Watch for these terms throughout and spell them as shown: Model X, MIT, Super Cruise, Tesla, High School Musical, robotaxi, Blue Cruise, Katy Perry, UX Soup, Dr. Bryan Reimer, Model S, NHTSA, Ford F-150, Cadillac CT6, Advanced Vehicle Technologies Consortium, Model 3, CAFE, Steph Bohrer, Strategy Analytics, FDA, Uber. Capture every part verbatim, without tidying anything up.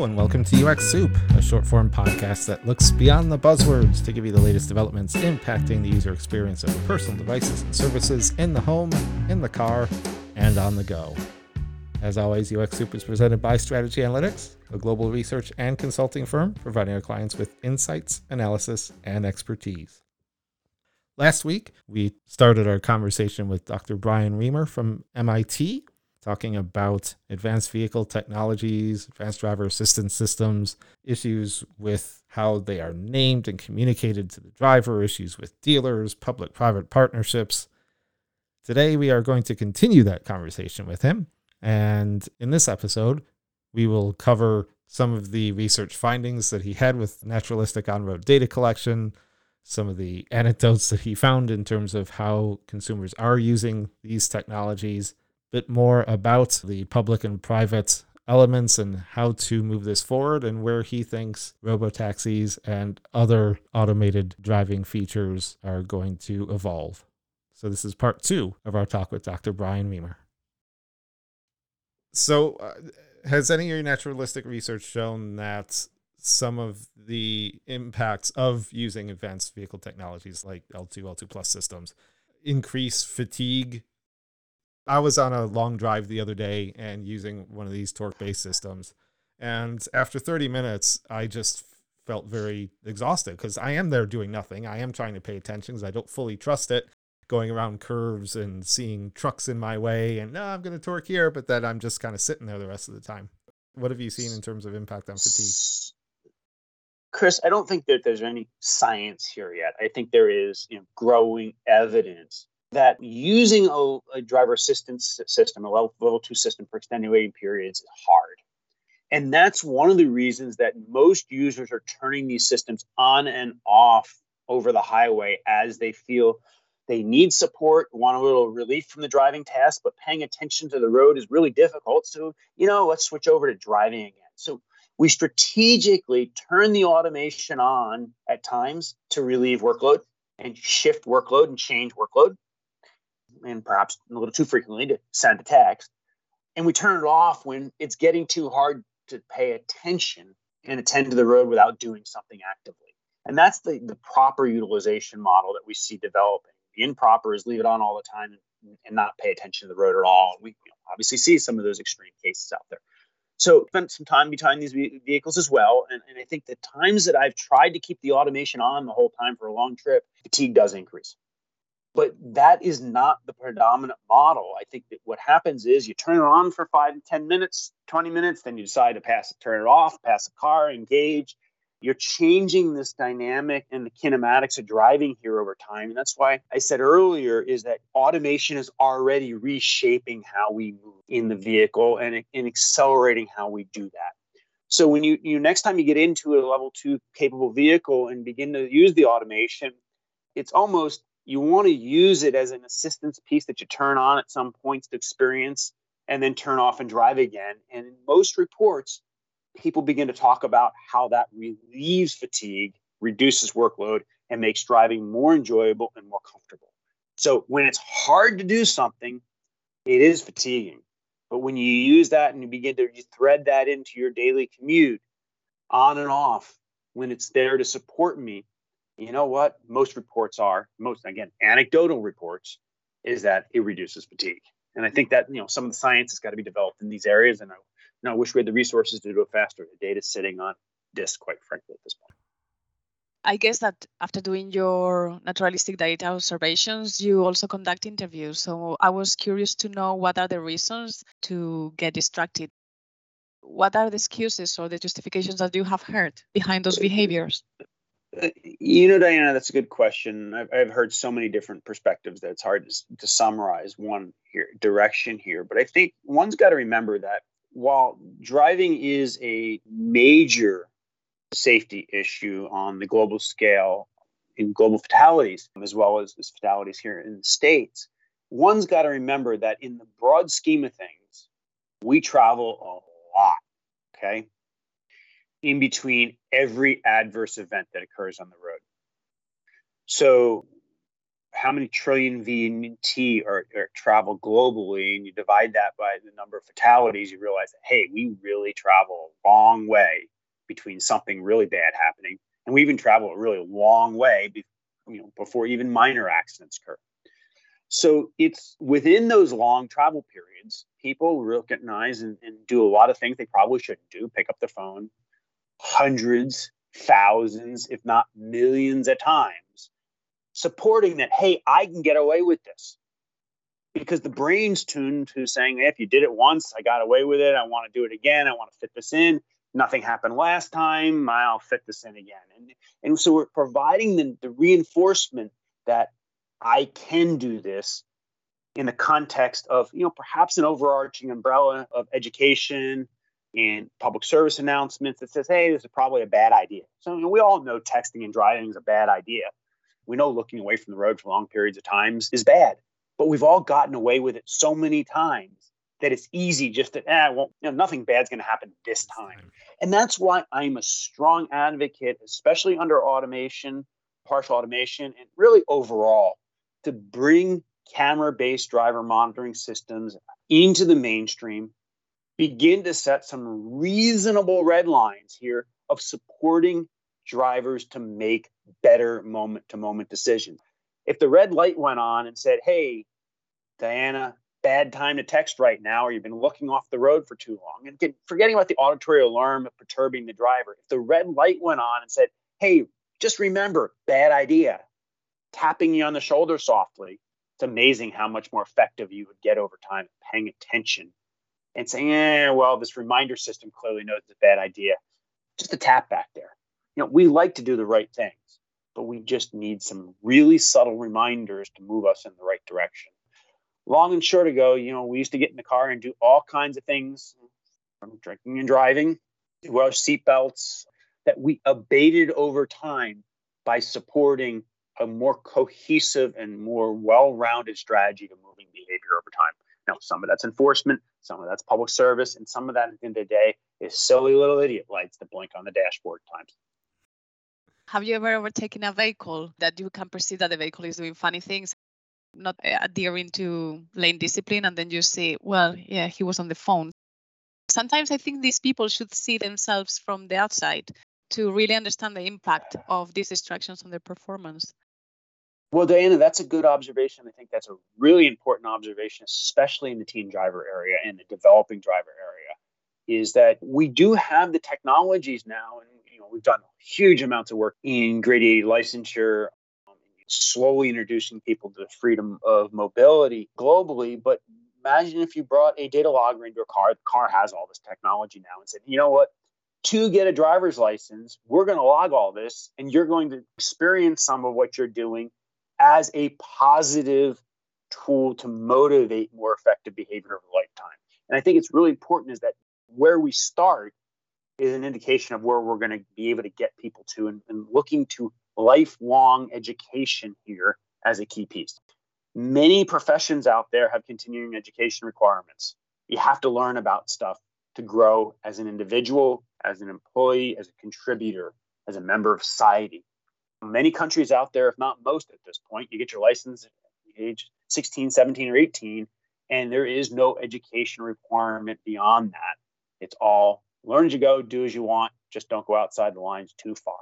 Hello and welcome to U X Soup, a short-form podcast that looks beyond the buzzwords to give you the latest developments impacting the user experience of personal devices and services in the home, in the car, and on the go. As always, U X Soup is presented by Strategy Analytics, a global research and consulting firm providing our clients with insights, analysis, and expertise. Last week, we started our conversation with Doctor Bryan Reimer from M I T, talking about advanced vehicle technologies, advanced driver assistance systems, issues with how they are named and communicated to the driver, issues with dealers, public-private partnerships. Today, we are going to continue that conversation with him. And in this episode, we will cover some of the research findings that he had with naturalistic on-road data collection, some of the anecdotes that he found in terms of how consumers are using these technologies, bit more about the public and private elements and how to move this forward and where he thinks robotaxis and other automated driving features are going to evolve. So this is part two of our talk with Doctor Bryan Reimer. So uh, has any of your naturalistic research shown that some of the impacts of using advanced vehicle technologies like L two, L two plus systems increase fatigue? I was on a long drive the other day and using one of these torque-based systems. And after thirty minutes, I just felt very exhausted because I am there doing nothing. I am trying to pay attention because I don't fully trust it, going around curves and seeing trucks in my way. And no, I'm going to torque here, but then I'm just kind of sitting there the rest of the time. What have you seen in terms of impact on fatigue? Chris, I don't think that there's any science here yet. I think there is you know, growing evidence that using a, a driver assistance system, a level two system for extenuating periods is hard. And that's one of the reasons that most users are turning these systems on and off over the highway as they feel they need support, want a little relief from the driving task, but paying attention to the road is really difficult. So, you know, let's switch over to driving again. So we strategically turn the automation on at times to relieve workload and shift workload and change workload, and perhaps a little too frequently to send a text. And we turn it off when it's getting too hard to pay attention and attend to the road without doing something actively. And that's the, the proper utilization model that we see developing. The improper is leave it on all the time and, and not pay attention to the road at all. We you know, obviously see some of those extreme cases out there. So spent some time behind these vehicles as well. And, and I think the times that I've tried to keep the automation on the whole time for a long trip, fatigue does increase. But that is not the predominant model. I think that what happens is you turn it on for five, ten minutes, twenty minutes, then you decide to pass, turn it off, pass a car, engage. You're changing this dynamic and the kinematics of driving here over time. And that's why I said earlier is that automation is already reshaping how we move in the vehicle and, and accelerating how we do that. So when you, you next time you get into a level two capable vehicle and begin to use the automation, it's almost you want to use it as an assistance piece that you turn on at some points to experience and then turn off and drive again. And in most reports, people begin to talk about how that relieves fatigue, reduces workload, and makes driving more enjoyable and more comfortable. So when it's hard to do something, it is fatiguing. But when you use that and you begin to you thread that into your daily commute, on and off, when it's there to support me, you know what? Most reports are, most, again, anecdotal reports, is that it reduces fatigue. And I think that, you know, some of the science has got to be developed in these areas. And I, you know, I wish we had the resources to do it faster. The data is sitting on disk, quite frankly, at this point. I guess that after doing your naturalistic data observations, you also conduct interviews. So I was curious to know what are the reasons to get distracted. What are the excuses or the justifications that you have heard behind those behaviors? You know, Diana, that's a good question. I've, I've heard so many different perspectives that it's hard to, to summarize one here, direction here. But I think one's got to remember that while driving is a major safety issue on the global scale in global fatalities, as well as, as fatalities here in the States, one's got to remember that in the broad scheme of things, we travel a lot, okay? In between every adverse event that occurs on the road. So how many trillion V and T are, are travel globally, and you divide that by the number of fatalities, you realize that, hey, we really travel a long way between something really bad happening. And we even travel a really long way be, you know, before even minor accidents occur. So it's within those long travel periods, people recognize and, and do a lot of things they probably shouldn't do. Pick up their phone, hundreds, thousands, if not millions at times, supporting that, hey, I can get away with this. Because the brain's tuned to saying, hey, if you did it once, I got away with it. I want to do it again. I want to fit this in. Nothing happened last time. I'll fit this in again. And, and so we're providing the, the reinforcement that I can do this in the context of, you know, perhaps an overarching umbrella of education and public service announcements that says, hey, this is probably a bad idea. So you know, we all know texting and driving is a bad idea. We know looking away from the road for long periods of times is bad, but we've all gotten away with it so many times that it's easy just to, eh, well, you know, nothing bad's going to happen this time. And that's why I'm a strong advocate, especially under automation, partial automation, and really overall, to bring camera-based driver monitoring systems into the mainstream, begin to set some reasonable red lines here of supporting drivers to make better moment-to-moment decisions. If the red light went on and said, hey, Diana, bad time to text right now, or you've been looking off the road for too long, and again, forgetting about the auditory alarm perturbing the driver, if the red light went on and said, hey, just remember, bad idea, tapping you on the shoulder softly, it's amazing how much more effective you would get over time paying attention and saying, eh, well, this reminder system clearly knows it's a bad idea. Just a tap back there. You know, we like to do the right things, but we just need some really subtle reminders to move us in the right direction. Long and short ago, you know, we used to get in the car and do all kinds of things, from drinking and driving to our seatbelts, that we abated over time by supporting a more cohesive and more well-rounded strategy to moving behavior over time. Now, some of that's enforcement, some of that's public service, and some of that at the end of the day is silly little idiot lights that blink on the dashboard times. Have you ever overtaken a vehicle that you can perceive that the vehicle is doing funny things, not adhering to lane discipline, and then you say, well, yeah, he was on the phone? Sometimes I think these people should see themselves from the outside to really understand the impact of these distractions on their performance. Well, Diana, that's a good observation. I think that's a really important observation, especially in the teen driver area and the developing driver area, is that we do have the technologies now. And you know, we've done huge amounts of work in grade eight licensure, um, slowly introducing people to the freedom of mobility globally. But imagine if you brought a data logger into a car. The car has all this technology now, and said, you know what? To get a driver's license, we're going to log all this, and you're going to experience some of what you're doing as a positive tool to motivate more effective behavior over a lifetime. And I think it's really important is that where we start is an indication of where we're going to be able to get people to, and, and looking to lifelong education here as a key piece. Many professions out there have continuing education requirements. You have to learn about stuff to grow as an individual, as an employee, as a contributor, as a member of society. Many countries out there, if not most at this point, you get your license at age sixteen, seventeen, or eighteen, and there is no education requirement beyond that. It's all learn as you go, do as you want, just don't go outside the lines too far.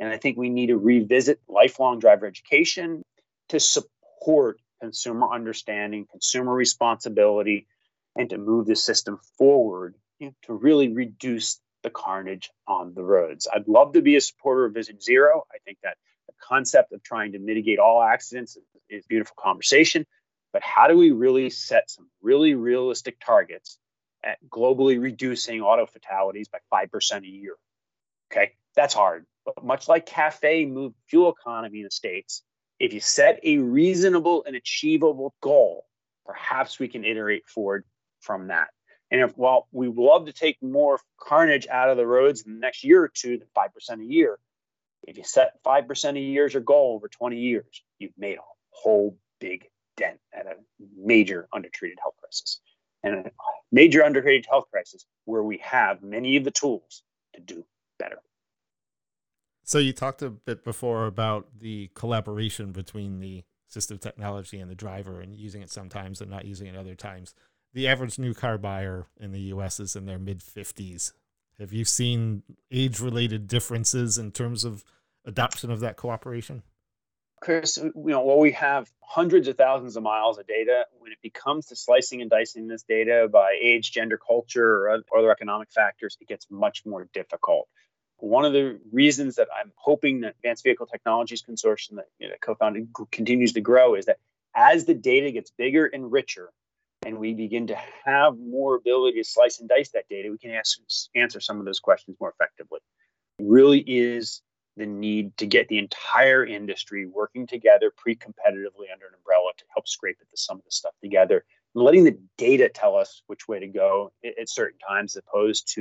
And I think we need to revisit lifelong driver education to support consumer understanding, consumer responsibility, and to move the system forward, you know, to really reduce the carnage on the roads. I'd love to be a supporter of Vision Zero. I think that the concept of trying to mitigate all accidents is a beautiful conversation, but how do we really set some really realistic targets at globally reducing auto fatalities by five percent a year? Okay, that's hard, but much like CAFE moved fuel economy in the States, if you set a reasonable and achievable goal, perhaps we can iterate forward from that. And if, while we would love to take more carnage out of the roads in the next year or two than five percent a year, if you set five percent a year as your goal over twenty years, you've made a whole big dent at a major undertreated health crisis. And a major undertreated health crisis where we have many of the tools to do better. So you talked a bit before about the collaboration between the system technology and the driver and using it sometimes and not using it other times. The average new car buyer in the U S is in their mid fifties. Have you seen age-related differences in terms of adoption of that cooperation? Chris, you know, while we have hundreds of thousands of miles of data, when it comes to slicing and dicing this data by age, gender, culture, or other economic factors, it gets much more difficult. One of the reasons that I'm hoping that Advanced Vehicle Technologies Consortium that, you know, that co-founded continues to grow is that as the data gets bigger and richer, and we begin to have more ability to slice and dice that data, we can ask, answer some of those questions more effectively. It really is the need to get the entire industry working together pre-competitively under an umbrella to help scrape at the sum of the stuff together, and letting the data tell us which way to go at certain times, as opposed to,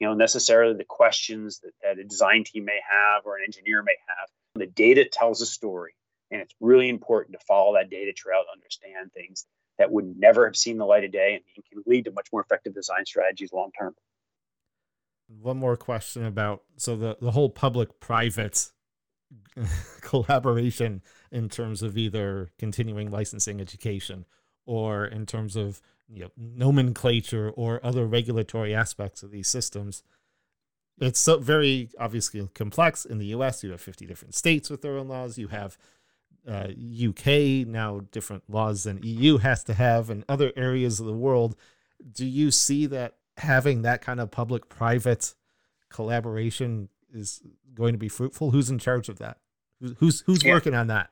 you know, necessarily the questions that, that a design team may have or an engineer may have. The data tells a story, and it's really important to follow that data trail to understand things that would never have seen the light of day and can lead to much more effective design strategies long-term. One more question about, so the, the whole public-private collaboration in terms of either continuing licensing education or in terms of, you know, nomenclature or other regulatory aspects of these systems. It's so very obviously complex. In the U S, you have fifty different states with their own laws. You have Uh, U K, now different laws than E U has to have, and other areas of the world. Do you see that having that kind of public-private collaboration is going to be fruitful? Who's in charge of that? Who's who's yeah. working on that?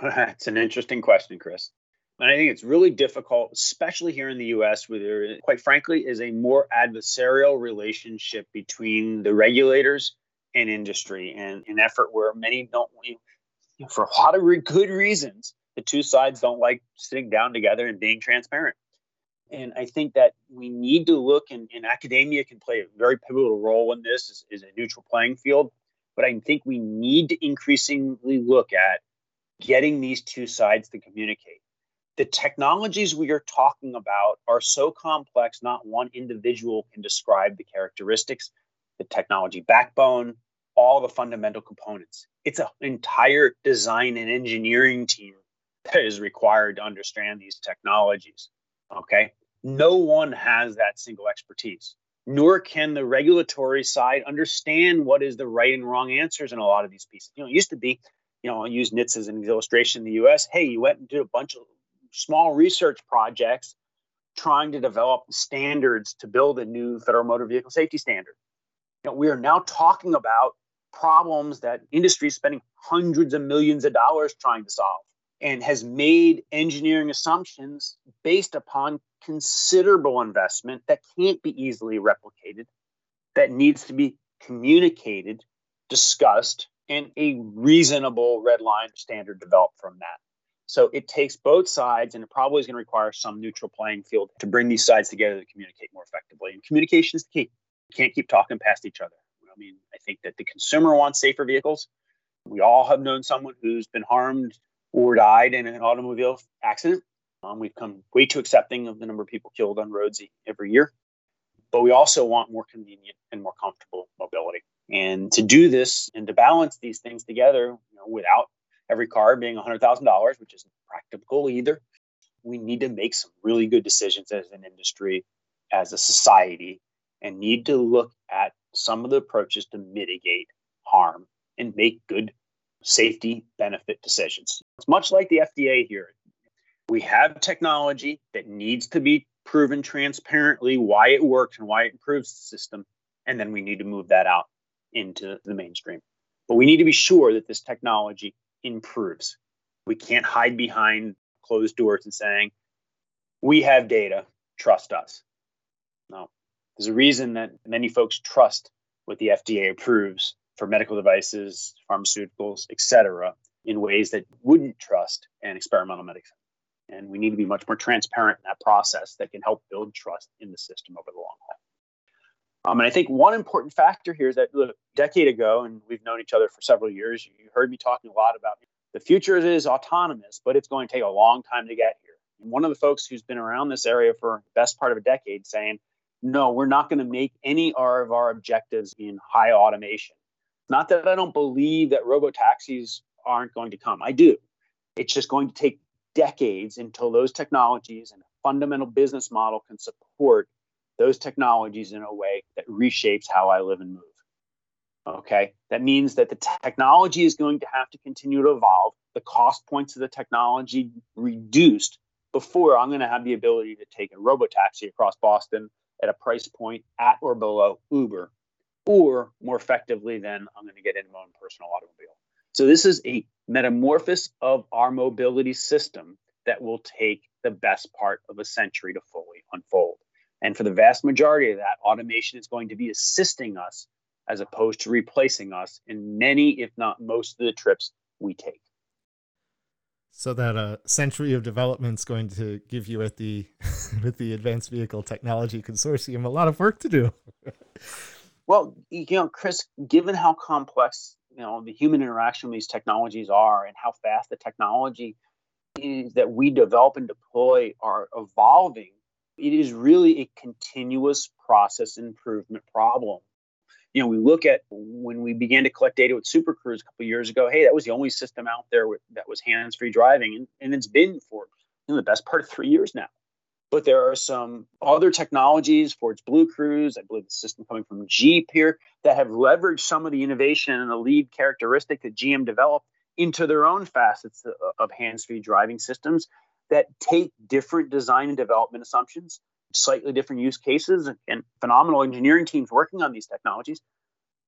That's an interesting question, Chris. And I think it's really difficult, especially here in the U S, where there, quite frankly, is a more adversarial relationship between the regulators and industry, and an effort where many don't we, for a lot of re- good reasons, the two sides don't like sitting down together and being transparent. And I think that we need to look, and, and academia can play a very pivotal role in this, is, is a neutral playing field. But I think we need to increasingly look at getting these two sides to communicate. The technologies we are talking about are so complex, not one individual can describe the characteristics, the technology backbone, all the fundamental components. It's an entire design and engineering team that is required to understand these technologies, okay? No one has that single expertise, nor can the regulatory side understand what is the right and wrong answers in a lot of these pieces. You know, it used to be, you know, I'll use N H T S A as an illustration in the U S. Hey, you went and did a bunch of small research projects trying to develop standards to build a new federal motor vehicle safety standard. You know, we are now talking about problems that industry is spending hundreds of millions of dollars trying to solve, and has made engineering assumptions based upon considerable investment that can't be easily replicated, that needs to be communicated, discussed, and a reasonable red line standard developed from that. So it takes both sides, and it probably is going to require some neutral playing field to bring these sides together to communicate more effectively. And communication is the key. You can't keep talking past each other. I mean, I think that the consumer wants safer vehicles. We all have known someone who's been harmed or died in an automobile accident. Um, we've come way too accepting of the number of people killed on roads every year. But we also want more convenient and more comfortable mobility. And to do this and to balance these things together, you know, without every car being one hundred thousand dollars, which isn't practical either, we need to make some really good decisions as an industry, as a society, and need to look at some of the approaches to mitigate harm and make good safety benefit decisions. It's much like the F D A here. We have technology that needs to be proven transparently why it works and why it improves the system, and then we need to move that out into the mainstream. But we need to be sure that this technology improves. We can't hide behind closed doors and saying, we have data, trust us. No. There's a reason that many folks trust what the F D A approves for medical devices, pharmaceuticals, et cetera, in ways that wouldn't trust an experimental medicine. And we need to be much more transparent in that process that can help build trust in the system over the long haul. Um, and I think one important factor here is that, look, a decade ago, and we've known each other for several years, you heard me talking a lot about the future is autonomous, but it's going to take a long time to get here. And one of the folks who's been around this area for the best part of a decade saying, no, we're not going to make any of our objectives in high automation. Not that I don't believe that robo-taxis aren't going to come. I do. It's just going to take decades until those technologies and a fundamental business model can support those technologies in a way that reshapes how I live and move. Okay, that means that the technology is going to have to continue to evolve. The cost points of the technology reduced before I'm going to have the ability to take a robotaxi across Boston at a price point at or below Uber, or more effectively than I'm going to get into my own personal automobile. So this is a metamorphosis of our mobility system that will take the best part of a century to fully unfold. And for the vast majority of that, automation is going to be assisting us as opposed to replacing us in many, if not most, of the trips we take. So that uh, century of development is going to give you at the with the Advanced Vehicle Technology Consortium a lot of work to do. Well, you know, Chris, given how complex, you know, the human interaction with these technologies are and how fast the technology is that we develop and deploy are evolving, it is really a continuous process improvement problem. You know, we look at when we began to collect data with Super Cruise a couple of years ago, hey, that was the only system out there with, that was hands-free driving. And, and it's been for you know, the best part of three years now. But there are some other technologies, Ford's Blue Cruise, I believe the system coming from Jeep here, that have leveraged some of the innovation and the lead characteristic that G M developed into their own facets of hands-free driving systems that take different design and development assumptions, slightly different use cases, and phenomenal engineering teams working on these technologies.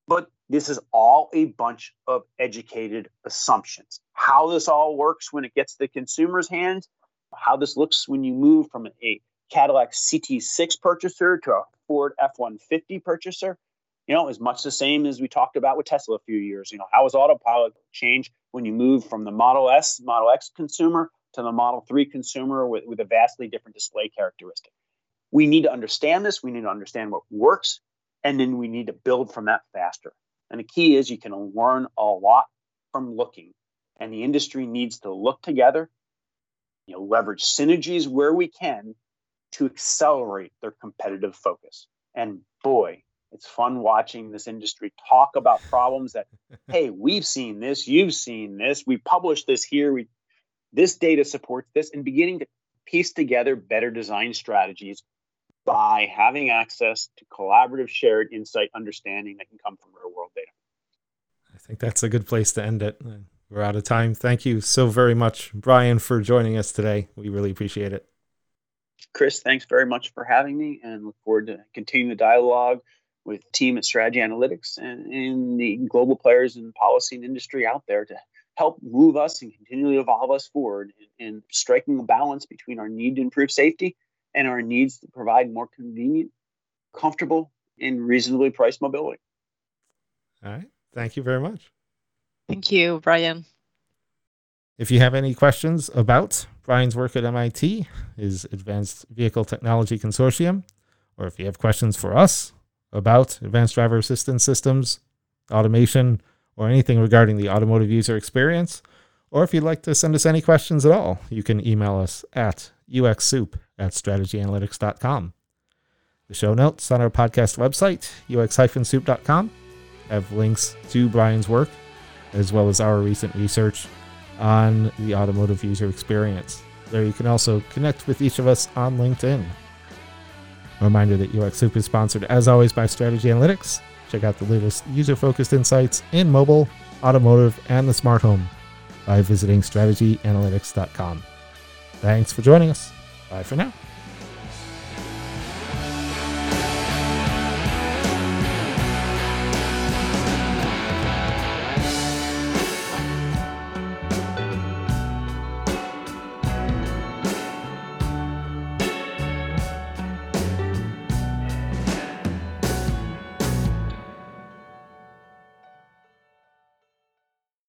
But this is all a bunch of educated assumptions. How this all works when it gets to the consumer's hands, how this looks when you move from a Cadillac C T six purchaser to a Ford F one fifty purchaser, you know, is much the same as we talked about with Tesla a few years. You know, how is autopilot change when you move from the Model S, Model X consumer to the Model three consumer with, with a vastly different display characteristic? We need to understand this. We need to understand what works. And then we need to build from that faster. And the key is you can learn a lot from looking. And the industry needs to look together, you know, leverage synergies where we can to accelerate their competitive focus. And boy, it's fun watching this industry talk about problems that, hey, we've seen this, you've seen this, we published this here, we this data supports this, and beginning to piece together better design strategies by having access to collaborative shared insight understanding that can come from real world data. I think that's a good place to end it. We're out of time. Thank you so very much, Bryan, for joining us today. We really appreciate it. Chris, thanks very much for having me, and look forward to continuing the dialogue with the team at Strategy Analytics and, and the global players in policy and industry out there to help move us and continually evolve us forward in, in striking a balance between our need to improve safety and our needs to provide more convenient, comfortable, and reasonably priced mobility. All right. Thank you very much. Thank you, Bryan. If you have any questions about Bryan's work at M I T, his Advanced Vehicle Technology Consortium, or if you have questions for us about advanced driver assistance systems, automation, or anything regarding the automotive user experience, or if you'd like to send us any questions at all, you can email us at u x soup at strategy analytics dot com. The show notes on our podcast website, u x soup dot com, have links to Bryan's work, as well as our recent research on the automotive user experience. There you can also connect with each of us on LinkedIn. A reminder that U X Soup is sponsored, as always, by Strategy Analytics. Check out the latest user-focused insights in mobile, automotive, and the smart home by visiting strategy analytics dot com. Thanks for joining us. Bye for now.